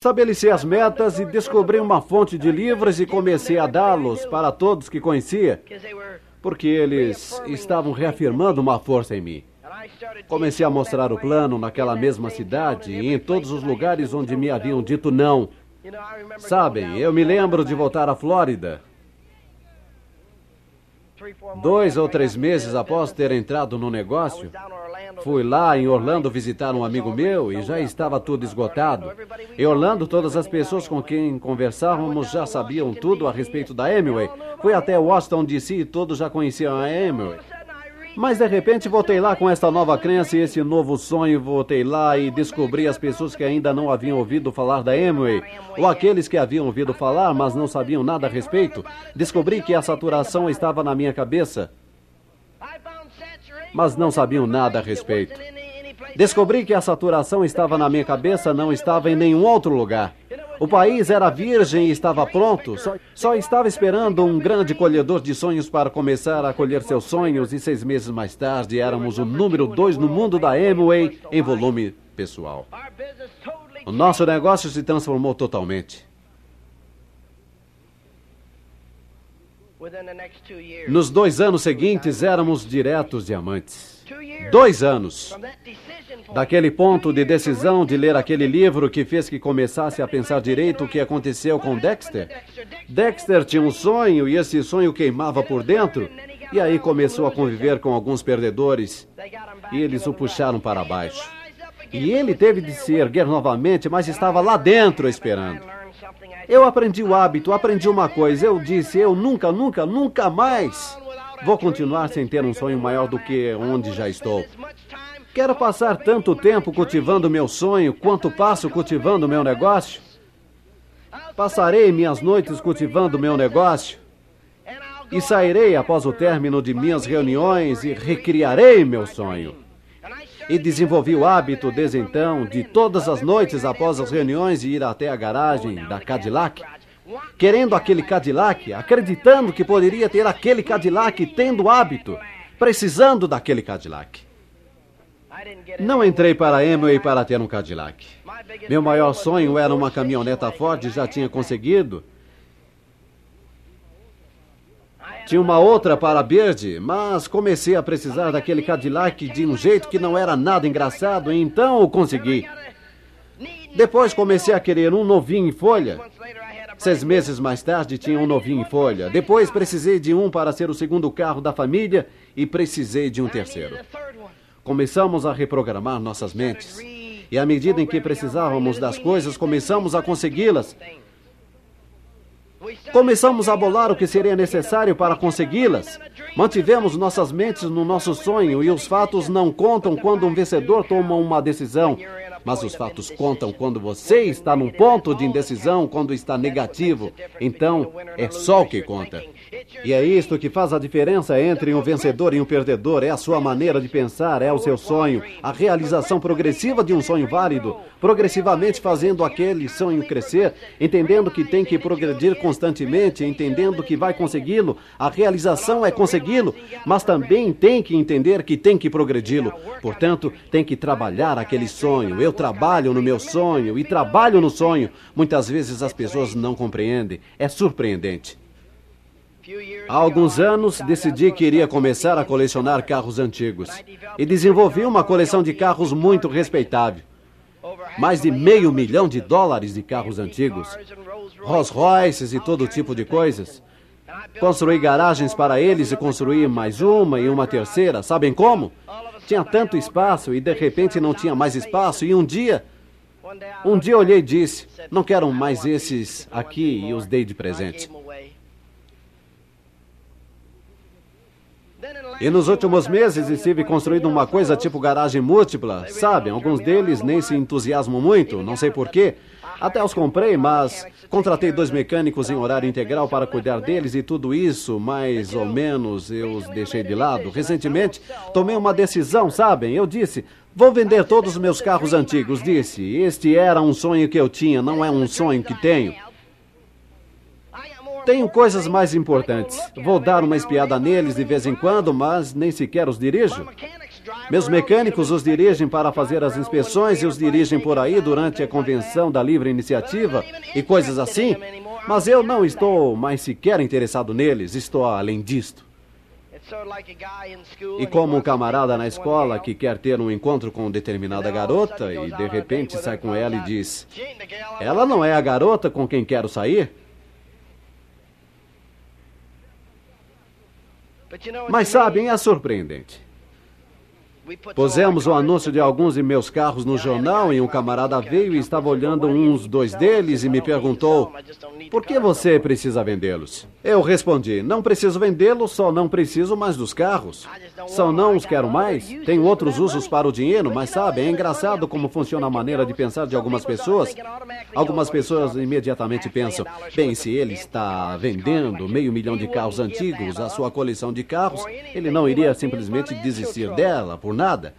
Estabeleci as metas e descobri uma fonte de livros e comecei a dá-los para todos que conhecia, porque eles estavam reafirmando uma força em mim. Comecei a mostrar o plano naquela mesma cidade e em todos os lugares onde me haviam dito não. Sabem, eu me lembro de voltar à Flórida 2 ou 3 meses após ter entrado no negócio. Fui lá em Orlando visitar um amigo meu e já estava tudo esgotado. Em Orlando, todas as pessoas com quem conversávamos já sabiam tudo a respeito da Amway. Fui até Washington D.C. e todos já conheciam a Amway. Mas de repente voltei lá com esta nova crença e esse novo sonho. Voltei lá e descobri as pessoas que ainda não haviam ouvido falar da Amway, ou aqueles que haviam ouvido falar, mas não sabiam nada a respeito. Descobri que a saturação estava na minha cabeça, mas não sabiam nada a respeito. Descobri que a saturação estava na minha cabeça, não estava em nenhum outro lugar. O país era virgem e estava pronto, só estava esperando um grande colhedor de sonhos para começar a colher seus sonhos, e 6 meses mais tarde éramos o número 2 no mundo da Amway em volume pessoal. O nosso negócio se transformou totalmente. Nos 2 anos seguintes, éramos diretos diamantes. 2 anos. Daquele ponto de decisão de ler aquele livro que fez que começasse a pensar direito o que aconteceu com Dexter. Dexter tinha um sonho e esse sonho queimava por dentro. E aí começou a conviver com alguns perdedores e eles o puxaram para baixo. E ele teve de se erguer novamente, mas estava lá dentro esperando. Eu aprendi o hábito, aprendi uma coisa. Eu disse, eu nunca, nunca, nunca mais vou continuar sem ter um sonho maior do que onde já estou. Quero passar tanto tempo cultivando meu sonho quanto passo cultivando meu negócio. Passarei minhas noites cultivando meu negócio e sairei após o término de minhas reuniões e recriarei meu sonho. E desenvolvi o hábito, desde então, de todas as noites após as reuniões de ir até a garagem da Cadillac, querendo aquele Cadillac, acreditando que poderia ter aquele Cadillac, tendo o hábito, precisando daquele Cadillac. Não entrei para a Amway para ter um Cadillac. Meu maior sonho era uma caminhoneta Ford, já tinha conseguido. Tinha uma outra para Bird, mas comecei a precisar daquele Cadillac de um jeito que não era nada engraçado, então o consegui. Depois comecei a querer um novinho em folha. 6 meses mais tarde tinha um novinho em folha. Depois precisei de um para ser o segundo carro da família e precisei de um terceiro. Começamos a reprogramar nossas mentes. E à medida em que precisávamos das coisas, começamos a consegui-las. Começamos a bolar o que seria necessário para consegui-las. Mantivemos nossas mentes no nosso sonho e os fatos não contam quando um vencedor toma uma decisão. Mas os fatos contam quando você está num ponto de indecisão, quando está negativo. Então, é só o que conta. E é isto que faz a diferença entre um vencedor e um perdedor. É a sua maneira de pensar, é o seu sonho. A realização progressiva de um sonho válido, progressivamente fazendo aquele sonho crescer, entendendo que tem que progredir constantemente, entendendo que vai consegui-lo. A realização é consegui-lo, mas também tem que entender que tem que progredi-lo. Portanto, tem que trabalhar aquele sonho. Eu trabalho no meu sonho e trabalho no sonho. Muitas vezes as pessoas não compreendem. É surpreendente. Há alguns anos, decidi que iria começar a colecionar carros antigos. E desenvolvi uma coleção de carros muito respeitável. Mais de $500 mil de carros antigos. Rolls Royces e todo tipo de coisas. Construí garagens para eles e construí mais uma e uma terceira. Sabem como? Tinha tanto espaço e de repente não tinha mais espaço. E um dia eu olhei e disse, não quero mais esses aqui, e os dei de presente. E nos últimos meses estive construindo uma coisa tipo garagem múltipla. Sabem, alguns deles nem se entusiasmam muito, não sei porquê. Até os comprei, mas contratei 2 mecânicos em horário integral para cuidar deles e tudo isso, mais ou menos, eu os deixei de lado. Recentemente, tomei uma decisão, sabem? Eu disse, vou vender todos os meus carros antigos. Disse, este era um sonho que eu tinha, não é um sonho que tenho. Tenho coisas mais importantes. Vou dar uma espiada neles de vez em quando, mas nem sequer os dirijo. Meus mecânicos os dirigem para fazer as inspeções e os dirigem por aí durante a convenção da livre iniciativa e coisas assim, mas eu não estou mais sequer interessado neles, estou além disto. E como um camarada na escola que quer ter um encontro com determinada garota e de repente sai com ela e diz: ela não é a garota com quem quero sair? Mas sabem, é surpreendente. Pusemos o anúncio de alguns de meus carros no jornal e um camarada veio e estava olhando uns dois deles e me perguntou: por que você precisa vendê-los? Eu respondi: não preciso vendê-los, só não preciso mais dos carros. Só não os quero mais, tenho outros usos para o dinheiro, mas sabe, é engraçado como funciona a maneira de pensar de algumas pessoas. Algumas pessoas imediatamente pensam: bem, se ele está vendendo $500 mil de carros antigos, a sua coleção de carros, ele não iria simplesmente desistir dela por nada.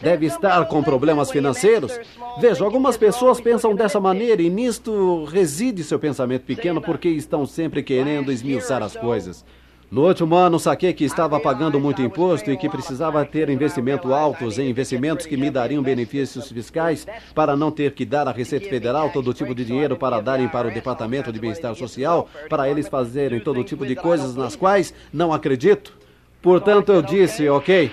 Deve estar com problemas financeiros. Veja, algumas pessoas pensam dessa maneira e nisto reside seu pensamento pequeno, porque estão sempre querendo esmiuçar as coisas. No último ano, saquei que estava pagando muito imposto e que precisava ter investimento altos em investimentos que me dariam benefícios fiscais para não ter que dar à Receita Federal todo tipo de dinheiro para darem para o Departamento de Bem-Estar Social, para eles fazerem todo tipo de coisas nas quais não acredito. Portanto, eu disse: ok.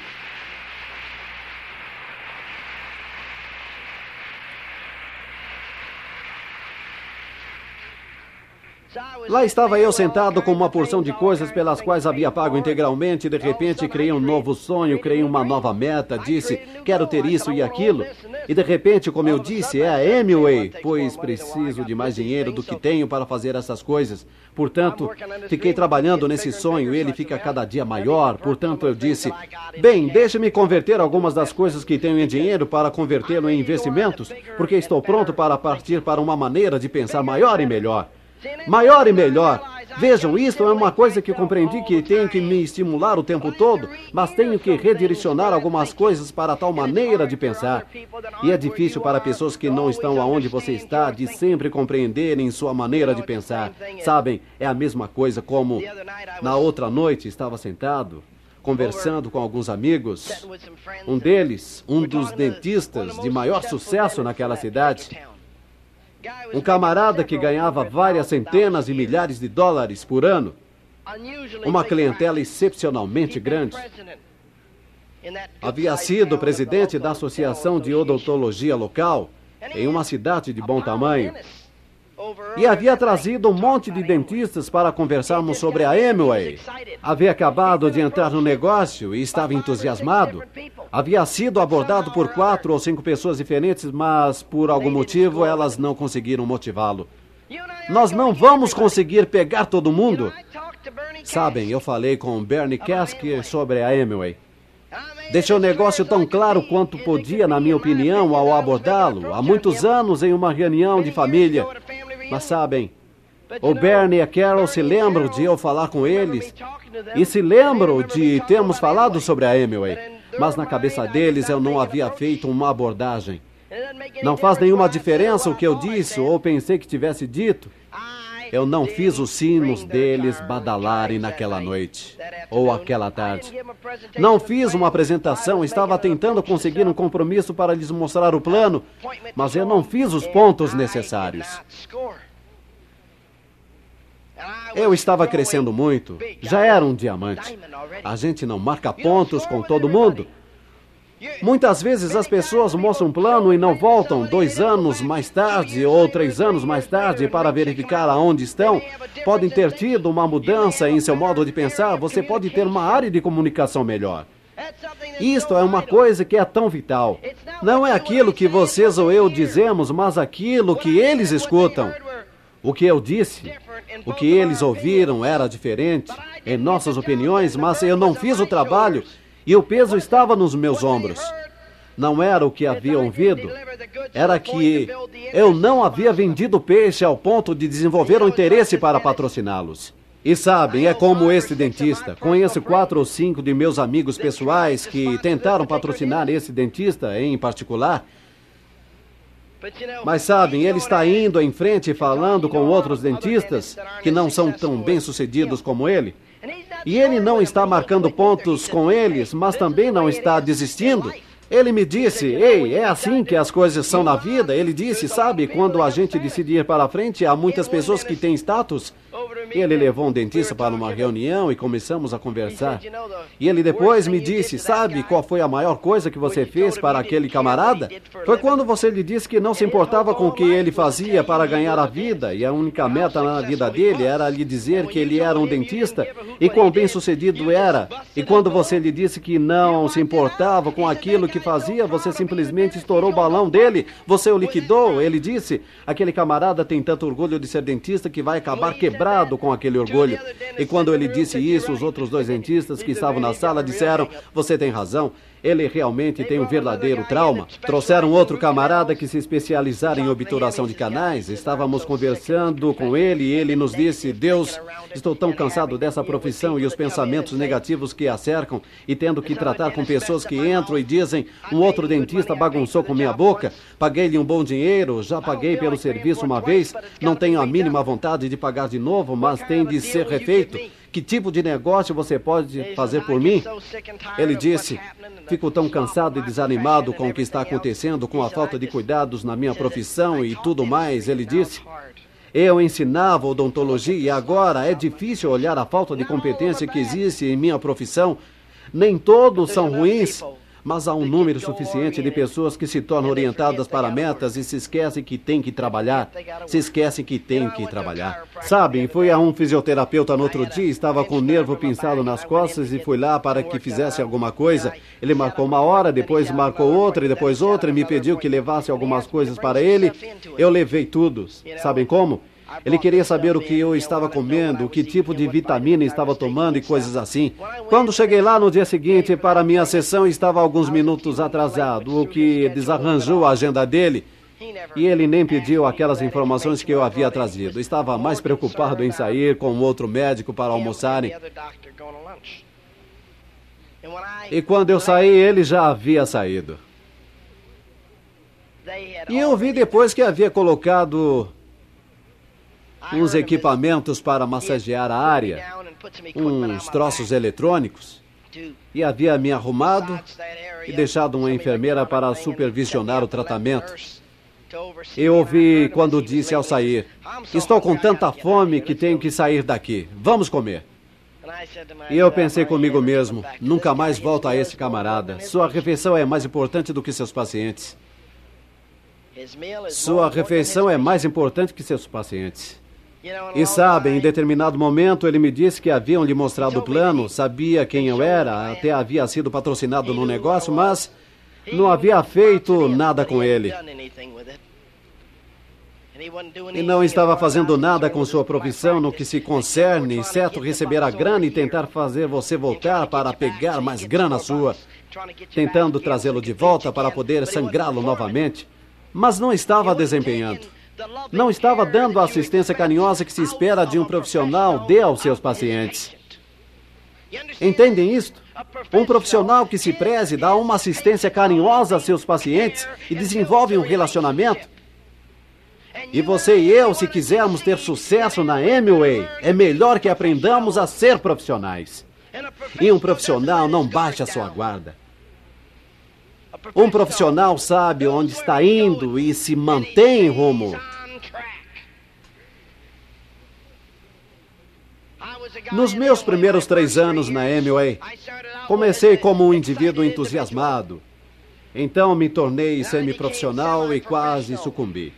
Lá estava eu sentado com uma porção de coisas pelas quais havia pago integralmente e de repente criei um novo sonho, criei uma nova meta, disse: quero ter isso e aquilo. E de repente, como eu disse, é a Amway, pois preciso de mais dinheiro do que tenho para fazer essas coisas. Portanto, fiquei trabalhando nesse sonho e ele fica cada dia maior. Portanto, eu disse: bem, deixe-me converter algumas das coisas que tenho em dinheiro para convertê-lo em investimentos, porque estou pronto para partir para uma maneira de pensar maior e melhor. Maior e melhor. Vejam, isto é uma coisa que eu compreendi que tenho que me estimular o tempo todo, mas tenho que redirecionar algumas coisas para tal maneira de pensar. E é difícil para pessoas que não estão aonde você está de sempre compreenderem sua maneira de pensar. Sabem, é a mesma coisa como na outra noite estava sentado conversando com alguns amigos, um deles, um dos dentistas de maior sucesso naquela cidade. Um camarada que ganhava várias centenas de milhares de dólares por ano. Uma clientela excepcionalmente grande. Havia sido presidente da Associação de Odontologia Local, em uma cidade de bom tamanho. E havia trazido um monte de dentistas para conversarmos sobre a Amway. Havia acabado de entrar no negócio e estava entusiasmado. Havia sido abordado por 4 ou 5 pessoas diferentes, mas por algum motivo elas não conseguiram motivá-lo. Nós não vamos conseguir pegar todo mundo. Sabem, eu falei com Bernie Kask sobre a Amway. Deixei o negócio tão claro quanto podia, na minha opinião, ao abordá-lo há muitos anos em uma reunião de família. Mas sabem, o Bernie e a Carol se lembram de eu falar com eles e se lembram de termos falado sobre a Amway, mas na cabeça deles eu não havia feito uma abordagem. Não faz nenhuma diferença o que eu disse ou pensei que tivesse dito. Eu não fiz os sinos deles badalarem naquela noite ou aquela tarde. Não fiz uma apresentação, estava tentando conseguir um compromisso para lhes mostrar o plano, mas eu não fiz os pontos necessários. Eu estava crescendo muito, já era um diamante. A gente não marca pontos com todo mundo. Muitas vezes as pessoas mostram um plano e não voltam 2 anos mais tarde ou 3 anos mais tarde para verificar aonde estão. Podem ter tido uma mudança em seu modo de pensar, você pode ter uma área de comunicação melhor. Isto é uma coisa que é tão vital. Não é aquilo que vocês ou eu dizemos, mas aquilo que eles escutam. O que eu disse, o que eles ouviram era diferente em nossas opiniões, mas eu não fiz o trabalho. E o peso estava nos meus ombros. Não era o que havia ouvido, era que eu não havia vendido peixe ao ponto de desenvolver um interesse para patrociná-los. E sabem, é como esse dentista. Conheço 4 ou 5 de meus amigos pessoais que tentaram patrocinar esse dentista em particular. Mas sabem, ele está indo em frente falando com outros dentistas que não são tão bem-sucedidos como ele. e ele não está marcando pontos com eles, mas também não está desistindo. Ele me disse, ei, é assim que as coisas são na vida. Ele disse, sabe, quando a gente decide ir para frente, há muitas pessoas que têm status. Ele levou um dentista para uma reunião e começamos a conversar. E ele depois me disse, sabe qual foi a maior coisa que você fez para aquele camarada? Foi quando você lhe disse que não se importava com o que ele fazia para ganhar a vida, e a única meta na vida dele era lhe dizer que ele era um dentista e quão bem sucedido era. E quando você lhe disse que não se importava com aquilo que fazia, você simplesmente estourou o balão dele, você o liquidou. Ele disse, aquele camarada tem tanto orgulho de ser dentista que vai acabar quebrado com aquele orgulho. E quando ele disse isso, os outros dois dentistas que estavam na sala disseram, você tem razão, ele realmente tem um verdadeiro trauma. Trouxeram outro camarada que se especializara em obturação de canais. Estávamos conversando com ele e ele nos disse, Deus, estou tão cansado dessa profissão e os pensamentos negativos que a cercam, e tendo que tratar com pessoas que entram e dizem, um outro dentista bagunçou com minha boca, paguei-lhe um bom dinheiro, já paguei pelo serviço uma vez, não tenho a mínima vontade de pagar de novo, mas tem de ser refeito. Que tipo de negócio você pode fazer por mim? Ele disse, fico tão cansado e desanimado com o que está acontecendo, com a falta de cuidados na minha profissão e tudo mais. Ele disse, eu ensinava odontologia e agora é difícil olhar a falta de competência que existe em minha profissão. Nem todos são ruins, mas há um número suficiente de pessoas que se tornam orientadas para metas e se esquecem que tem que trabalhar. Sabem, fui a um fisioterapeuta no outro dia, estava com o nervo pinçado nas costas e fui lá para que fizesse alguma coisa. Ele marcou uma hora, depois marcou outra e depois outra e me pediu que levasse algumas coisas para ele. Eu levei tudo. Sabem como? Ele queria saber o que eu estava comendo, que tipo de vitamina estava tomando e coisas assim. Quando cheguei lá no dia seguinte para minha sessão, estava alguns minutos atrasado, o que desarranjou a agenda dele. E ele nem pediu aquelas informações que eu havia trazido. Estava mais preocupado em sair com outro médico para almoçarem. E quando eu saí, ele já havia saído. E eu vi depois que havia colocado uns equipamentos para massagear a área, uns troços eletrônicos, e havia me arrumado e deixado uma enfermeira para supervisionar o tratamento. Eu ouvi quando disse ao sair, estou com tanta fome que tenho que sair daqui, vamos comer. E eu pensei comigo mesmo, nunca mais volto a esse camarada, sua refeição é mais importante do que seus pacientes. E sabem, em determinado momento ele me disse que haviam lhe mostrado o plano, sabia quem eu era, até havia sido patrocinado no negócio, mas não havia feito nada com ele. E não estava fazendo nada com sua profissão no que se concerne, exceto receber a grana e tentar fazer você voltar para pegar mais grana sua, tentando trazê-lo de volta para poder sangrá-lo novamente. Mas não estava desempenhando. Não estava dando a assistência carinhosa que se espera de um profissional dê aos seus pacientes. Entendem isto? Um profissional que se preze dá uma assistência carinhosa a seus pacientes e desenvolve um relacionamento. E você e eu, se quisermos ter sucesso na Amway, é melhor que aprendamos a ser profissionais. E um profissional não baixa a sua guarda. Um profissional sabe onde está indo e se mantém em rumo. Nos meus primeiros 3 anos na Amway, comecei como um indivíduo entusiasmado. Então me tornei semi-profissional e quase sucumbi.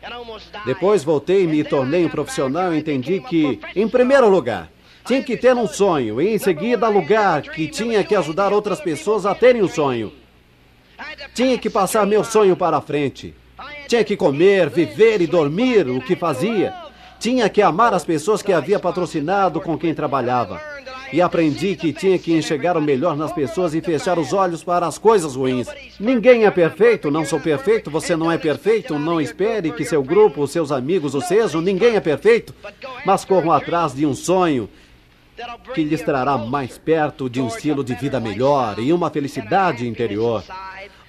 Depois voltei e me tornei um profissional e entendi que, em primeiro lugar, tinha que ter um sonho e, em seguida, lugar que tinha que ajudar outras pessoas a terem um sonho. Tinha que passar meu sonho para frente. Tinha que comer, viver e dormir o que fazia. Tinha que amar as pessoas que havia patrocinado com quem trabalhava. E aprendi que tinha que enxergar o melhor nas pessoas e fechar os olhos para as coisas ruins. Ninguém é perfeito, não sou perfeito, você não é perfeito, não espere que seu grupo, seus amigos o sejam, ninguém é perfeito. Mas corram atrás de um sonho que lhes trará mais perto de um estilo de vida melhor e uma felicidade interior.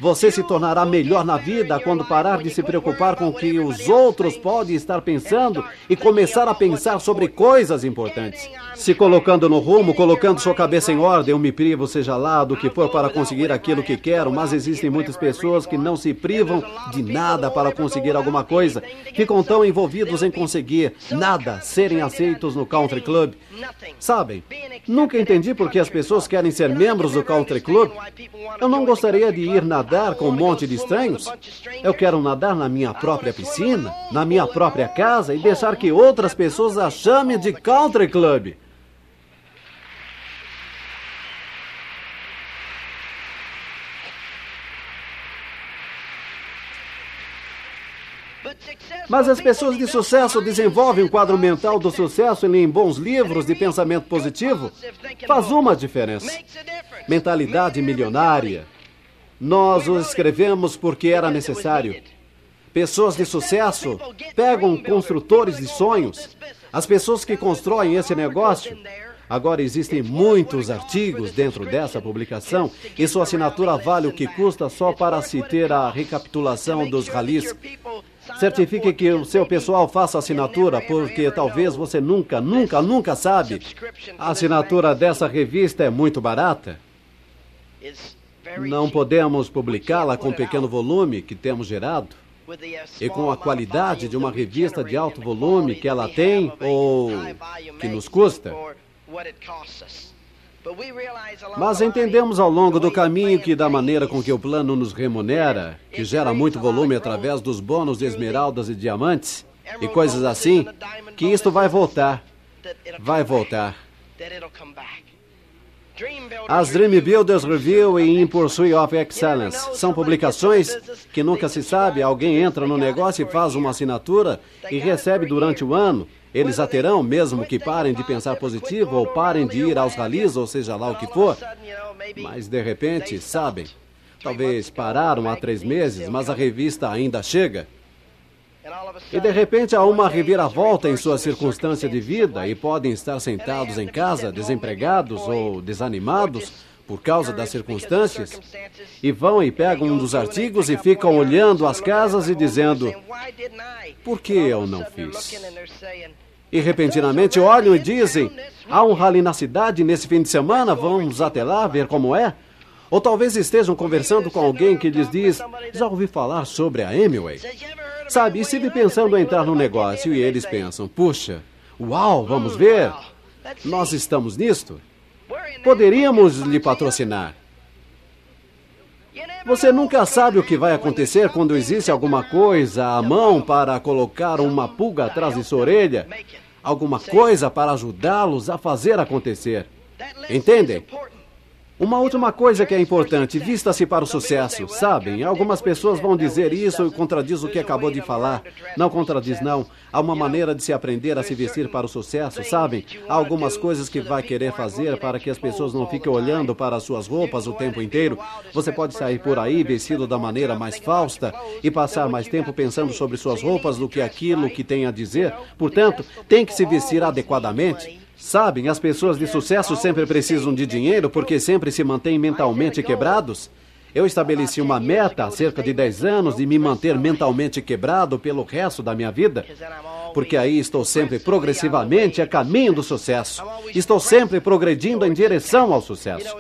Você se tornará melhor na vida quando parar de se preocupar com o que os outros podem estar pensando e começar a pensar sobre coisas importantes. Se colocando no rumo, colocando sua cabeça em ordem, eu me privo, seja lá do que for, para conseguir aquilo que quero, mas existem muitas pessoas que não se privam de nada para conseguir alguma coisa. Ficam tão envolvidos em conseguir nada, serem aceitos no Country Club. Sabem, nunca entendi por que as pessoas querem ser membros do Country Club. Eu não gostaria de ir nadar com um monte de estranhos. Eu quero nadar na minha própria piscina, na minha própria casa e deixar que outras pessoas a chamem de Country Club. Mas as pessoas de sucesso desenvolvem um quadro mental do sucesso e leem bons livros de pensamento positivo. Faz uma diferença. Mentalidade milionária. Nós o escrevemos porque era necessário. Pessoas de sucesso pegam construtores de sonhos. As pessoas que constroem esse negócio. Agora existem muitos artigos dentro dessa publicação e sua assinatura vale o que custa só para se ter a recapitulação dos ralis. Certifique que o seu pessoal faça assinatura, porque talvez você nunca sabe. A assinatura dessa revista é muito barata. Não podemos publicá-la com o pequeno volume que temos gerado e com a qualidade de uma revista de alto volume que ela tem ou que nos custa. Mas entendemos ao longo do caminho que, da maneira com que o plano nos remunera, que gera muito volume através dos bônus de esmeraldas e diamantes e coisas assim, que isto vai voltar. Vai voltar. As Dream Builders Review e In Pursuit of Excellence são publicações que nunca se sabe. Alguém entra no negócio e faz uma assinatura e recebe durante o ano. Eles a terão, mesmo que parem de pensar positivo ou parem de ir aos ralis, ou seja lá o que for. Mas, de repente, sabem, talvez pararam há 3 meses, mas a revista ainda chega. E, de repente, há uma reviravolta em sua circunstância de vida e podem estar sentados em casa, desempregados ou desanimados por causa das circunstâncias, e vão e pegam um dos artigos e ficam olhando as casas e dizendo: por que eu não fiz? E repentinamente olham e dizem: há um rally na cidade nesse fim de semana, vamos até lá ver como é? Ou talvez estejam conversando com alguém que lhes diz: já ouvi falar sobre a Amway. Sabe, estive pensando em entrar no negócio e eles pensam: puxa, uau, vamos ver, nós estamos nisto. Poderíamos lhe patrocinar. Você nunca sabe o que vai acontecer quando existe alguma coisa à mão para colocar uma pulga atrás de sua orelha, alguma coisa para ajudá-los a fazer acontecer. Entendem? Uma última coisa que é importante, vista-se para o sucesso. Sabem, algumas pessoas vão dizer isso e contradiz o que acabou de falar. Não contradiz, não. Há uma maneira de se aprender a se vestir para o sucesso, sabem? Há algumas coisas que vai querer fazer para que as pessoas não fiquem olhando para as suas roupas o tempo inteiro. Você pode sair por aí vestido da maneira mais fausta e passar mais tempo pensando sobre suas roupas do que aquilo que tem a dizer. Portanto, tem que se vestir adequadamente. Sabem, as pessoas de sucesso sempre precisam de dinheiro porque sempre se mantêm mentalmente quebrados. Eu estabeleci uma meta há cerca de 10 anos de me manter mentalmente quebrado pelo resto da minha vida, porque aí estou sempre progressivamente a caminho do sucesso. Estou sempre progredindo em direção ao sucesso.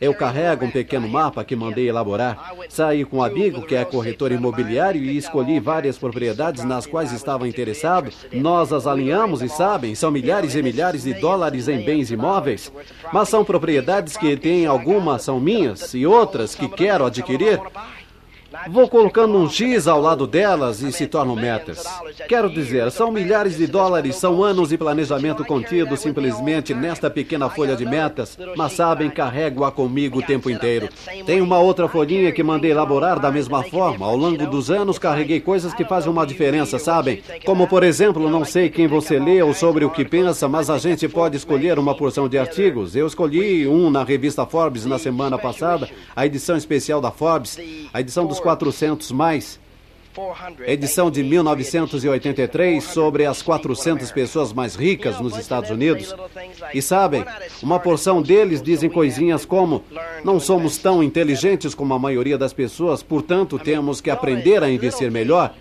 Eu carrego um pequeno mapa que mandei elaborar. Saí com um amigo que é corretor imobiliário e escolhi várias propriedades nas quais estava interessado. Nós as alinhamos e sabem, são milhares e milhares de dólares em bens imóveis, mas são propriedades que têm algumas são minhas e outras que quero adquirir. Vou colocando um X ao lado delas e se tornam metas. Quero dizer, são milhares de dólares, são anos de planejamento contido simplesmente nesta pequena folha de metas, mas sabem, carrego-a comigo o tempo inteiro. Tem uma outra folhinha que mandei elaborar da mesma forma. Ao longo dos anos, carreguei coisas que fazem uma diferença, sabem? Como, por exemplo, não sei quem você lê ou sobre o que pensa, mas a gente pode escolher uma porção de artigos. Eu escolhi um na revista Forbes na semana passada, a edição especial da Forbes, a edição dos 400 mais. edição de 1983 sobre as 400 pessoas mais ricas nos Estados Unidos. E sabem, uma porção deles dizem coisinhas como: não somos tão inteligentes como a maioria das pessoas, portanto temos que aprender a investir melhor.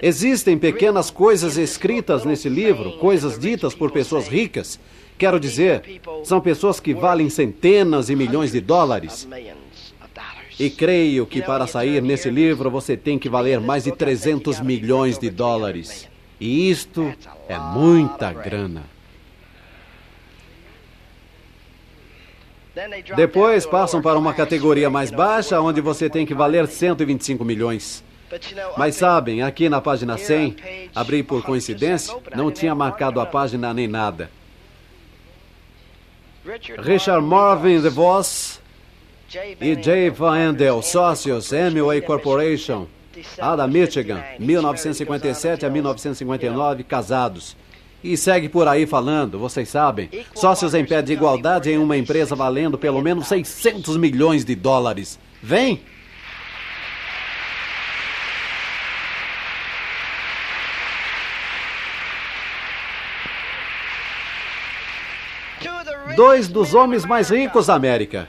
Existem pequenas coisas escritas nesse livro, coisas ditas por pessoas ricas. Quero dizer, são pessoas que valem centenas e milhões de dólares. E creio que para sair nesse livro você tem que valer mais de 300 milhões de dólares. E isto é muita grana. Depois passam para uma categoria mais baixa, onde você tem que valer 125 milhões. Mas sabem, aqui na página 100, abri por coincidência, não tinha marcado a página nem nada. Richard Marvin DeVos e Jay Van Andel, sócios, Amway Corporation, lá da Michigan, 1957 a 1959, casados. E segue por aí falando, vocês sabem, sócios em pé de igualdade em uma empresa valendo pelo menos 600 milhões de dólares. Vem! Dois dos homens mais ricos da América.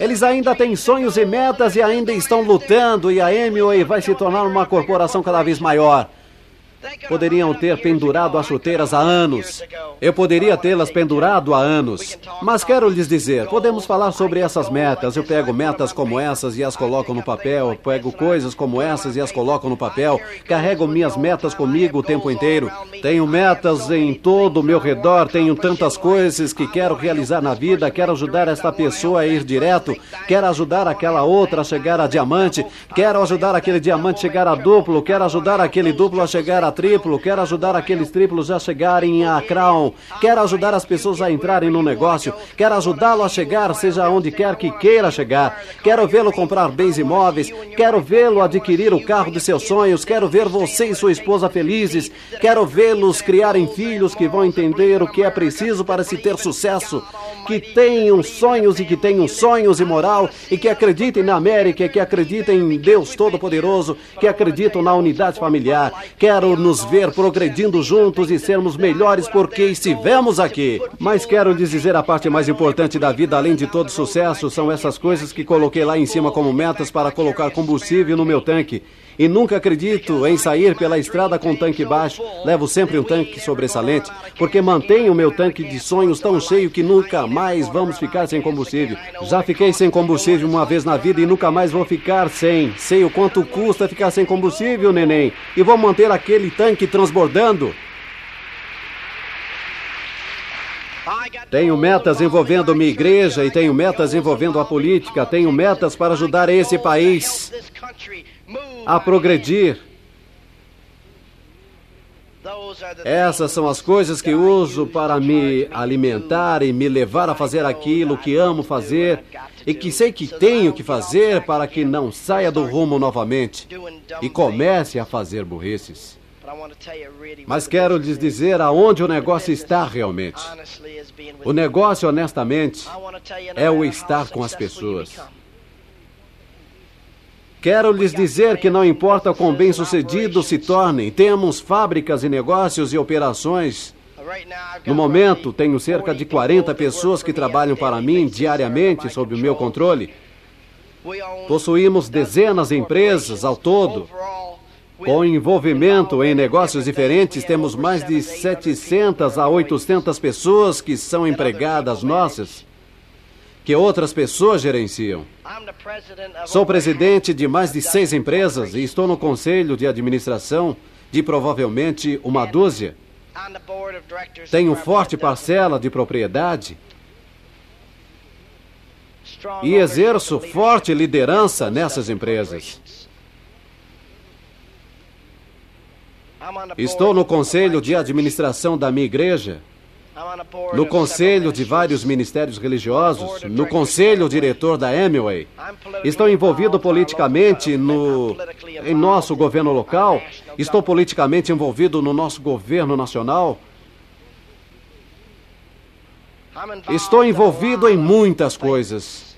Eles ainda têm sonhos e metas e ainda estão lutando, e a Amway vai se tornar uma corporação cada vez maior. Poderiam ter pendurado as chuteiras há anos. Eu poderia tê-las pendurado há anos. Mas quero lhes dizer, podemos falar sobre essas metas. Eu pego metas como essas e as coloco no papel. Eu pego coisas como essas e as coloco no papel. Carrego minhas metas comigo o tempo inteiro. Tenho metas em todo o meu redor. Tenho tantas coisas que quero realizar na vida. Quero ajudar esta pessoa a ir direto. Quero ajudar aquela outra a chegar a diamante. Quero ajudar aquele diamante a chegar a duplo. Quero ajudar aquele duplo a chegar a triplo, quero ajudar aqueles triplos a chegarem a crown, quero ajudar as pessoas a entrarem no negócio, quero ajudá-lo a chegar, seja onde quer que queira chegar, quero vê-lo comprar bens imóveis, quero vê-lo adquirir o carro de seus sonhos, quero ver você e sua esposa felizes, quero vê-los criarem filhos que vão entender o que é preciso para se ter sucesso, que tenham sonhos e moral, e que acreditem na América, que acreditem em Deus Todo-Poderoso, que acreditam na unidade familiar, quero nos ver progredindo juntos e sermos melhores porque estivemos aqui. Mas quero lhes dizer, a parte mais importante da vida, além de todo sucesso, são essas coisas que coloquei lá em cima como metas para colocar combustível no meu tanque. E nunca acredito em sair pela estrada com o tanque baixo. Levo sempre um tanque sobressalente, porque mantenho o meu tanque de sonhos tão cheio que nunca mais vamos ficar sem combustível. Já fiquei sem combustível uma vez na vida e nunca mais vou ficar sem. Sei o quanto custa ficar sem combustível, neném. E vou manter aquele tanque transbordando. Tenho metas envolvendo minha igreja e tenho metas envolvendo a política. Tenho metas para ajudar esse país a progredir. Essas são as coisas que uso para me alimentar e me levar a fazer aquilo que amo fazer e que sei que tenho que fazer para que não saia do rumo novamente e comece a fazer burrices. Mas quero lhes dizer aonde o negócio está realmente. O negócio, honestamente, é o estar com as pessoas. Quero lhes dizer que não importa o quão bem-sucedidos se tornem, temos fábricas e negócios e operações. No momento, tenho cerca de 40 pessoas que trabalham para mim diariamente sob o meu controle. Possuímos dezenas de empresas ao todo. Com envolvimento em negócios diferentes, temos mais de 700 a 800 pessoas que são empregadas nossas, que outras pessoas gerenciam. Sou presidente de mais de 6 empresas e estou no conselho de administração de provavelmente uma dúzia. Tenho forte parcela de propriedade e exerço forte liderança nessas empresas. Estou no conselho de administração da minha igreja, no conselho de vários ministérios religiosos, no conselho diretor da Amway. Estou envolvido politicamente em nosso governo local, estou politicamente envolvido no nosso governo nacional. Estou envolvido em muitas coisas.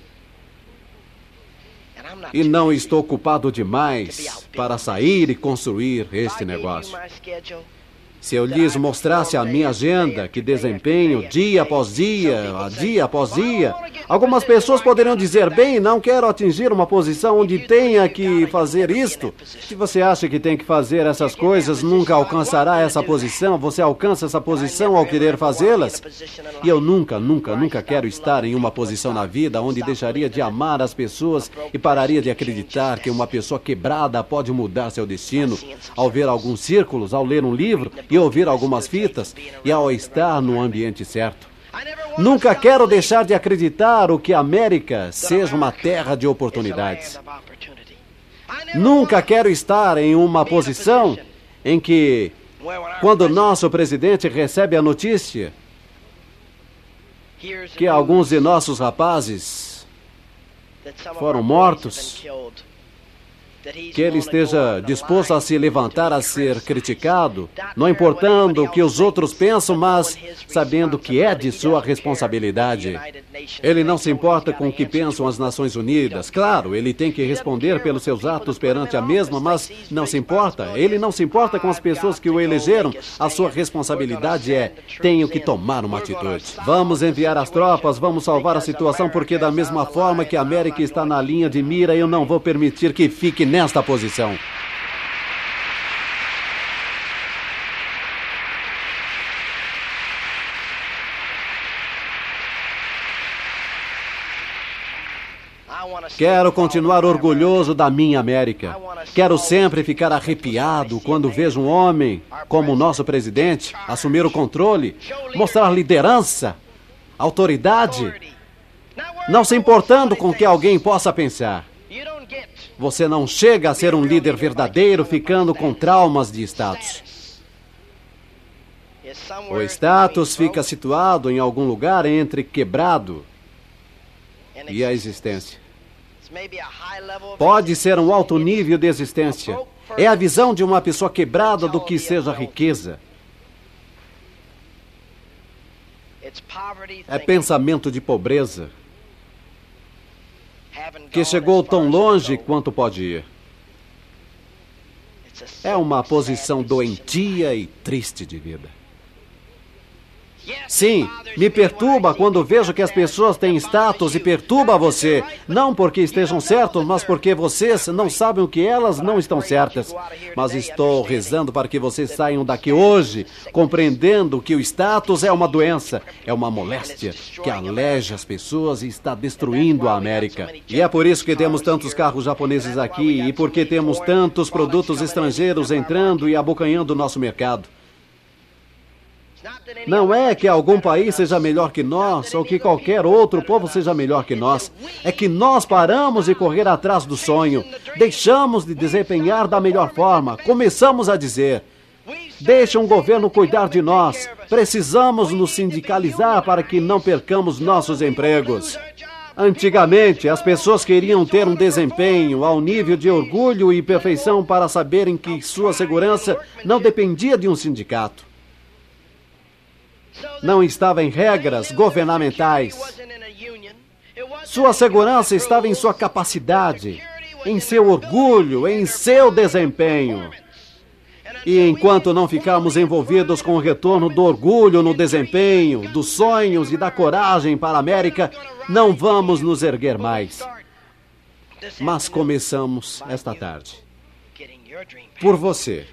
E não estou ocupado demais para sair e construir este negócio. Se eu lhes mostrasse a minha agenda, que desempenho dia após dia, algumas pessoas poderiam dizer, bem, não quero atingir uma posição onde tenha que fazer isto. Se você acha que tem que fazer essas coisas, nunca alcançará essa posição. Você alcança essa posição ao querer fazê-las. E eu nunca quero estar em uma posição na vida onde deixaria de amar as pessoas e pararia de acreditar que uma pessoa quebrada pode mudar seu destino. Ao ver alguns círculos, ao ler um livro, e ouvir algumas fitas, e ao estar no ambiente certo. Nunca quero deixar de acreditar o que a América seja uma terra de oportunidades. Nunca quero estar em uma posição em que, quando nosso presidente recebe a notícia que alguns de nossos rapazes foram mortos, que ele esteja disposto a se levantar, a ser criticado, não importando o que os outros pensam, mas sabendo que é de sua responsabilidade. Ele não se importa com o que pensam as Nações Unidas. Claro, ele tem que responder pelos seus atos perante a mesma, mas não se importa. Ele não se importa com as pessoas que o elegeram. A sua responsabilidade é, tenho que tomar uma atitude. Vamos enviar as tropas, vamos salvar a situação, porque da mesma forma que a América está na linha de mira, eu não vou permitir que fique nesta posição. Quero continuar orgulhoso da minha América. Quero sempre ficar arrepiado quando vejo um homem como o nosso presidente assumir o controle, mostrar liderança, autoridade, não se importando com o que alguém possa pensar. Você não chega a ser um líder verdadeiro ficando com traumas de status. O status fica situado em algum lugar entre quebrado e a existência. Pode ser um alto nível de existência. É a visão de uma pessoa quebrada do que seja riqueza. É pensamento de pobreza, que chegou tão longe quanto pode ir. É uma posição doentia e triste de vida. Sim, me perturba quando vejo que as pessoas têm status e perturba você. Não porque estejam certos, mas porque vocês não sabem o que elas não estão certas. Mas estou rezando para que vocês saiam daqui hoje, compreendendo que o status é uma doença, é uma moléstia que aleja as pessoas e está destruindo a América. E é por isso que temos tantos carros japoneses aqui e porque temos tantos produtos estrangeiros entrando e abocanhando o nosso mercado. Não é que algum país seja melhor que nós ou que qualquer outro povo seja melhor que nós. É que nós paramos de correr atrás do sonho. Deixamos de desempenhar da melhor forma. Começamos a dizer, deixa um governo cuidar de nós. Precisamos nos sindicalizar para que não percamos nossos empregos. Antigamente, as pessoas queriam ter um desempenho ao nível de orgulho e perfeição para saberem que sua segurança não dependia de um sindicato. Não estava em regras governamentais. Sua segurança estava em sua capacidade, em seu orgulho, em seu desempenho. E enquanto não ficarmos envolvidos com o retorno do orgulho no desempenho, dos sonhos e da coragem para a América, não vamos nos erguer mais. Mas começamos esta tarde. Por você.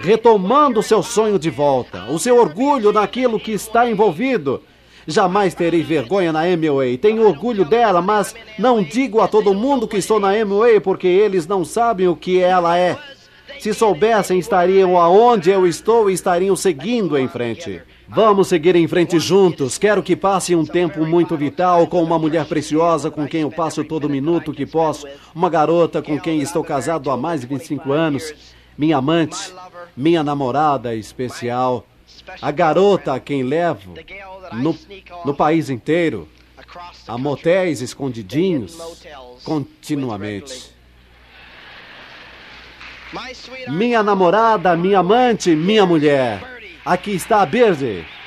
Retomando o seu sonho de volta, o seu orgulho naquilo que está envolvido. Jamais terei vergonha na Amway, tenho orgulho dela, mas não digo a todo mundo que estou na Amway porque eles não sabem o que ela é. Se soubessem, estariam aonde eu estou e estariam seguindo em frente. Vamos seguir em frente juntos. Quero que passe um tempo muito vital com uma mulher preciosa com quem eu passo todo minuto que posso, uma garota com quem estou casado há mais de 25 anos. Minha amante, minha namorada especial, a garota a quem levo no país inteiro, a motéis escondidinhos, continuamente. Minha namorada, minha amante, minha mulher. Aqui está a Birdie.